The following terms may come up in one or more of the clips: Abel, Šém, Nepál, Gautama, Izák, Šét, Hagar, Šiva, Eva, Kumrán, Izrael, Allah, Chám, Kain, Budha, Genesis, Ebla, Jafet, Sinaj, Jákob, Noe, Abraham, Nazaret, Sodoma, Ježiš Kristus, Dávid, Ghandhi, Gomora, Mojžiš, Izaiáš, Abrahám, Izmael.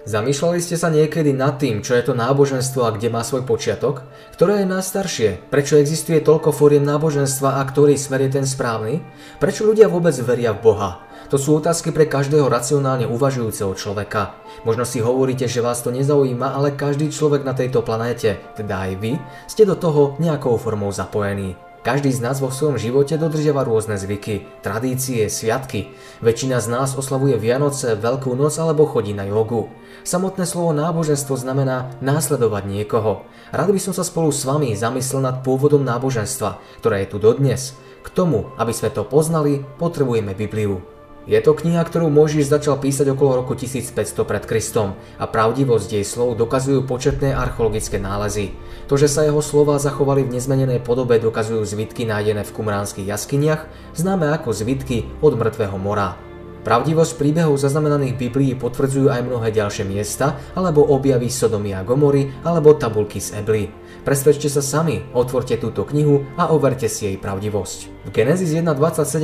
Zamýšľali ste sa niekedy nad tým, čo je to náboženstvo a kde má svoj počiatok? Ktoré je najstaršie? Prečo existuje toľko foriem náboženstva a ktorý smer je ten správny? Prečo ľudia vôbec veria v Boha? To sú otázky pre každého racionálne uvažujúceho človeka. Možno si hovoríte, že vás to nezaujíma, ale každý človek na tejto planéte, teda aj vy, ste do toho nejakou formou zapojení. Každý z nás vo svojom živote dodržiava rôzne zvyky, tradície, sviatky. Väčšina z nás oslavuje Vianoce, Veľkú noc alebo chodí na jogu. Samotné slovo náboženstvo znamená následovať niekoho. Rád by som sa spolu s vami zamyslel nad pôvodom náboženstva, ktoré je tu dodnes. K tomu, aby sme to poznali, potrebujeme Bibliu. Je to kniha, ktorú Mojžiš začal písať okolo roku 1500 pred Kristom a pravdivosť jej slov dokazujú početné archeologické nálezy. To, že sa jeho slová zachovali v nezmenenej podobe, dokazujú zvitky nájdené v kumránskych jaskyniach, známe ako zvitky od Mŕtvého mora. Pravdivosť príbehov zaznamenaných v Biblii potvrdzujú aj mnohé ďalšie miesta, alebo objavy Sodomy a Gomory, alebo tabulky z Ebly. Presvedčte sa sami, otvorte túto knihu a overte si jej pravdivosť. V Genesis 1.27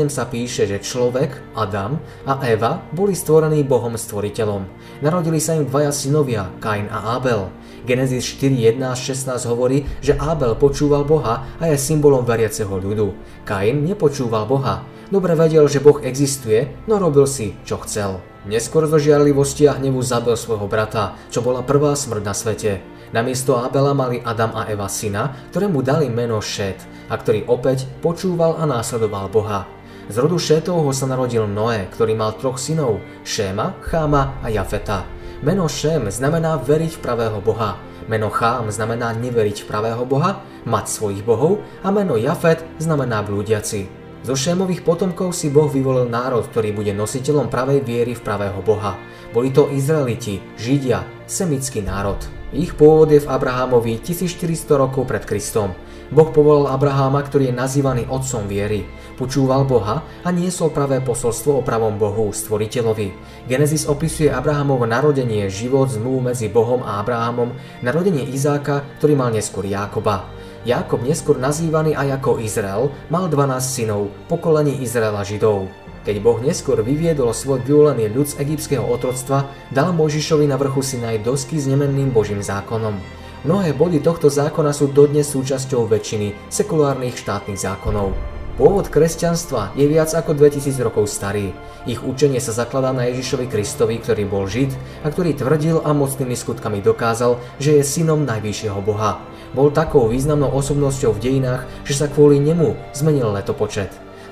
sa píše, že človek, Adam a Eva boli stvorení Bohom stvoriteľom. Narodili sa im dvaja synovia, Kain a Abel. Genesis 4.1.16 hovorí, že Abel počúval Boha a je symbolom veriaceho ľudu. Kain nepočúval Boha. Dobre vedel, že Boh existuje, no robil si, čo chcel. Neskôr zo žiarlivosti a hnevu zabil svojho brata, čo bola prvá smrť na svete. Namiesto Abela mali Adam a Eva syna, ktorému dali meno Šét, a ktorý opäť počúval a následoval Boha. Z rodu Šétovho sa narodil Noe, ktorý mal troch synov, Šéma, Cháma a Jafeta. Meno Šém znamená veriť v pravého Boha, meno Chám znamená neveriť v pravého Boha, mať svojich bohov a meno Jafet znamená blúdiaci. Zo Šémových potomkov si Boh vyvolil národ, ktorý bude nositeľom pravej viery v pravého Boha. Boli to Izraeliti, Židia, semický národ. Ich pôvod je v Abrahamovi 1400 rokov pred Kristom. Boh povolal Abrahama, ktorý je nazývaný otcom viery. Počúval Boha a niesol pravé posolstvo o pravom Bohu, stvoriteľovi. Genesis opisuje Abrahamovo narodenie, život, zmluvu medzi Bohom a Abrahamom, narodenie Izáka, ktorý mal neskôr Jákoba. Jákob, neskôr nazývaný aj ako Izrael, mal 12 synov, pokolení Izraela Židov. Keď Boh neskôr vyviedol svoj vyvolený ľud z egyptského otroctva, dal Mojžišovi na vrchu Sinaj dosky s nemenným Božím zákonom. Mnohé body tohto zákona sú dodnes súčasťou väčšiny sekulárnych štátnych zákonov. Pôvod kresťanstva je viac ako 2000 rokov starý. Ich učenie sa zakladá na Ježišovi Kristovi, ktorý bol Žid a ktorý tvrdil a mocnými skutkami dokázal, že je synom najvyššieho Boha. Bol takou významnou osobnosťou v dejinách, že sa kvôli nemu zmenil letopočet.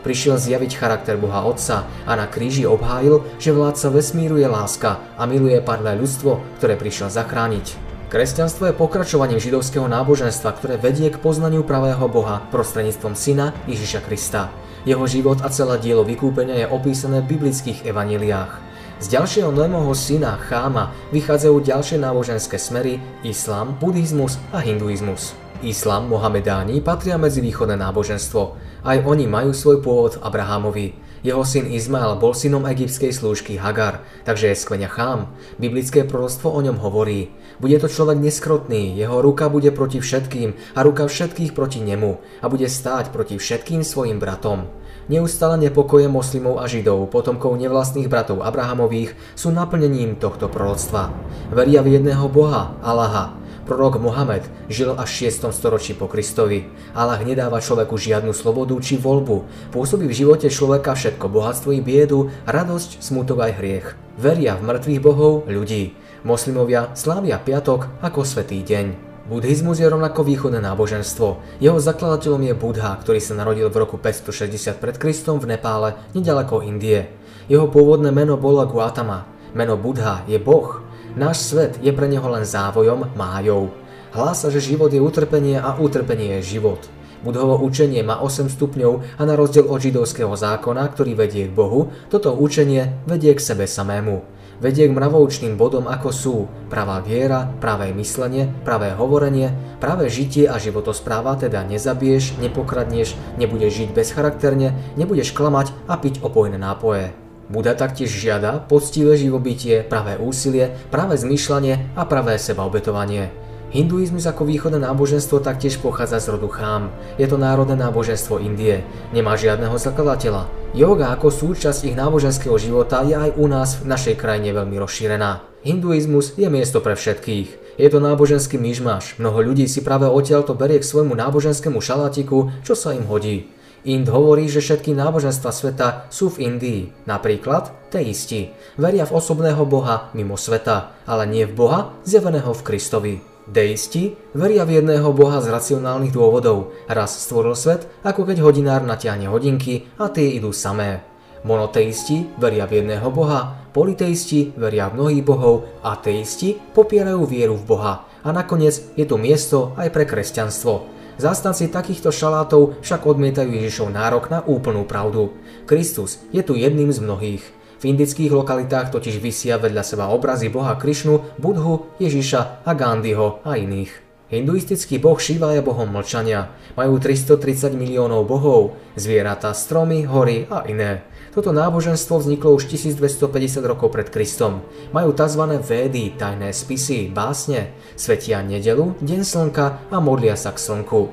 Prišiel zjaviť charakter Boha Otca a na kríži obhájil, že vládca vesmíru je láska a miluje padlé ľudstvo, ktoré prišiel zachrániť. Kresťanstvo je pokračovaním židovského náboženstva, ktoré vedie k poznaniu pravého Boha prostredníctvom syna Ježiša Krista. Jeho život a celé dielo vykúpenia je opísané v biblických evanjeliách. Z ďalšieho Noemovho syna Cháma vychádzajú ďalšie náboženské smery – islám, buddhizmus a hinduizmus. Islám, mohamedáni patria medzi východné náboženstvo. Aj oni majú svoj pôvod Abrahamovi. Jeho syn Izmael bol synom egyptskej slúžky Hagar, takže je z kmeňa Chám. Biblické proroctvo o ňom hovorí. Bude to človek neskrotný, jeho ruka bude proti všetkým a ruka všetkých proti nemu a bude stáť proti všetkým svojim bratom. Neustále nepokoje moslimov a židov, potomkov nevlastných bratov Abrahamových, sú naplnením tohto proroctva. Veria v jedného Boha, Allaha. Prorok Mohamed žil až 6. storočí po Kristovi. Allah nedáva človeku žiadnu slobodu či voľbu. Pôsobí v živote človeka všetko bohatstvo i biedu, radosť, smutok aj hriech. Veria v mŕtvych bohov ľudí. Moslimovia slávia piatok ako svätý deň. Buddhizmus je rovnako východné náboženstvo. Jeho zakladateľom je Budha, ktorý sa narodil v roku 560 pred Kristom v Nepále, nedaleko Indie. Jeho pôvodné meno bolo Gautama. Meno Budha je Boh. Náš svet je pre neho len závojom, májou. Hlása, že život je utrpenie a utrpenie je život. Budhovo učenie má 8 stupňov a na rozdiel od židovského zákona, ktorý vedie k Bohu, toto učenie vedie k sebe samému. Vedie k mravoučným bodom ako sú pravá viera, pravé myslenie, pravé hovorenie, pravé žitie a životospráva, teda nezabiješ, nepokradneš, nebudeš žiť bezcharakterne, nebudeš klamať a piť opojné nápoje. Buddha taktiež žiada poctivé živobytie, pravé úsilie, pravé zmýšľanie a pravé sebaobetovanie. Hinduizmus ako východné náboženstvo taktiež pochádza z rodu Chám. Je to národné náboženstvo Indie. Nemá žiadneho zakladateľa. Jóga ako súčasť ich náboženského života je aj u nás v našej krajine veľmi rozšírená. Hinduizmus je miesto pre všetkých. Je to náboženský myšmaš. Mnoho ľudí si práve odtiaľto berie k svojmu náboženskému šalátiku, čo sa im hodí. Ind hovorí, že všetky náboženstva sveta sú v Indii, napríklad teisti. Veria v osobného boha mimo sveta, ale nie v boha zjaveného v Kristovi. Deisti veria v jedného boha z racionálnych dôvodov. Raz stvoril svet, ako keď hodinár natiahne hodinky a tie idú samé. Monoteisti veria v jedného boha, politeisti veria v mnohých bohov a teisti popierajú vieru v boha. A nakoniec je tu miesto aj pre kresťanstvo. Zástanci takýchto šalátov však odmietajú Ježišov nárok na úplnú pravdu. Kristus je tu jedným z mnohých. V indických lokalitách totiž visia vedľa seba obrazy boha Krišnu, Budhu, Ježiša a Ghandhiho a iných. Hinduistický boh Šiva je bohom mlčania. Majú 330 miliónov bohov, zvieratá, stromy, hory a iné. Toto náboženstvo vzniklo už 1250 rokov pred Kristom. Majú tzv. Védy, tajné spisy, básne, svetia nedeľu, deň slnka a modlia sa k slnku.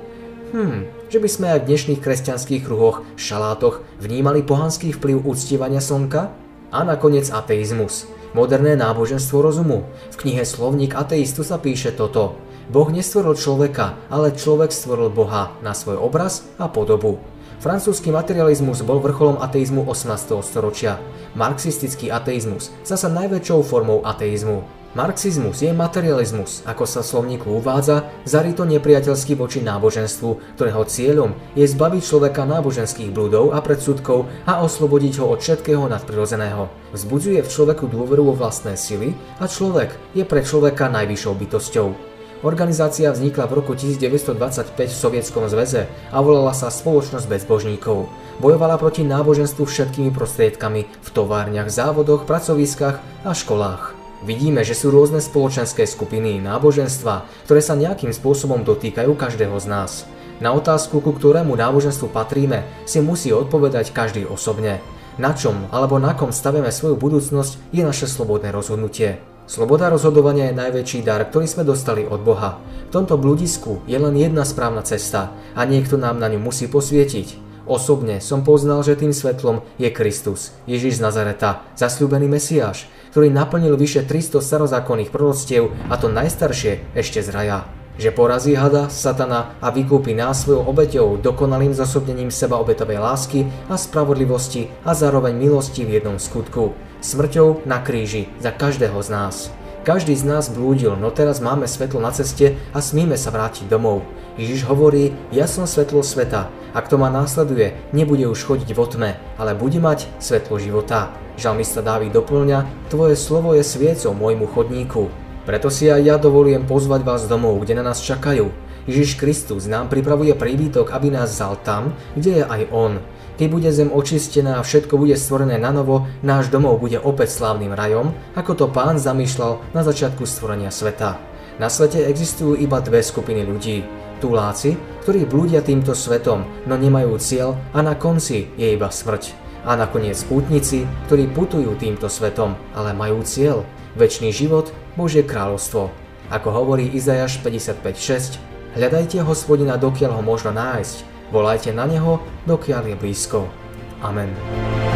Že by sme aj v dnešných kresťanských kruhoch, šalátoch vnímali pohanský vplyv uctievania slnka? A nakoniec ateizmus. Moderné náboženstvo rozumu. V knihe Slovník ateistu sa píše toto. Boh nestvoril človeka, ale človek stvoril Boha na svoj obraz a podobu. Francúzsky materializmus bol vrcholom ateizmu 18. storočia. Marxistický ateizmus zasa najväčšou formou ateizmu. Marxizmus je materializmus, ako sa v slovníku uvádza, zaryto nepriateľský voči náboženstvu, ktorého cieľom je zbaviť človeka náboženských blúdov a predsudkov a oslobodiť ho od všetkého nadprirodzeného. Vzbudzuje v človeku dôveru vo vlastné sily a človek je pre človeka najvyššou bytosťou. Organizácia vznikla v roku 1925 v Sovietskom zväze a volala sa Spoločnosť bezbožníkov. Bojovala proti náboženstvu všetkými prostriedkami v továrniach, závodoch, pracoviskách a školách. Vidíme, že sú rôzne spoločenské skupiny náboženstva, ktoré sa nejakým spôsobom dotýkajú každého z nás. Na otázku, ku ktorému náboženstvu patríme, si musí odpovedať každý osobne. Na čom alebo na kom staviame svoju budúcnosť je naše slobodné rozhodnutie. Sloboda rozhodovania je najväčší dar, ktorý sme dostali od Boha. V tomto bludisku je len jedna správna cesta a niekto nám na ňu musí posvietiť. Osobne som poznal, že tým svetlom je Kristus, Ježiš z Nazareta, zasľúbený Mesiáš, ktorý naplnil vyše 300 starozákonných proroctiev a to najstaršie ešte z raja. Že porazí hada, satana a vykúpi nás svojou obeťou, dokonalým zosobnením seba obetovej lásky a spravodlivosti a zároveň milosti v jednom skutku. Smrťou na kríži za každého z nás. Každý z nás blúdil, no teraz máme svetlo na ceste a smíme sa vrátiť domov. Ježiš hovorí, ja som svetlo sveta a kto ma následuje, nebude už chodiť vo tme, ale bude mať svetlo života. Žalmista Dávid doplňa, tvoje slovo je sviecou môjmu chodníku. Preto si aj ja dovolujem pozvať vás domov, kde na nás čakajú. Ježiš Kristus nám pripravuje príbytok, aby nás vzal tam, kde je aj on. Keď bude zem očistená a všetko bude stvorené na novo, náš domov bude opäť slávnym rajom, ako to Pán zamýšľal na začiatku stvorenia sveta. Na svete existujú iba dve skupiny ľudí. Tuláci, ktorí blúdia týmto svetom, no nemajú cieľ a na konci je iba smrť. A nakoniec pútnici, ktorí putujú týmto svetom, ale majú cieľ, večný život, Božie kráľovstvo. Ako hovorí Izaiáš 55:6, hľadajte Hospodina, dokiaľ ho možno nájsť. Volajte na neho, dokiaľ je blízko. Amen.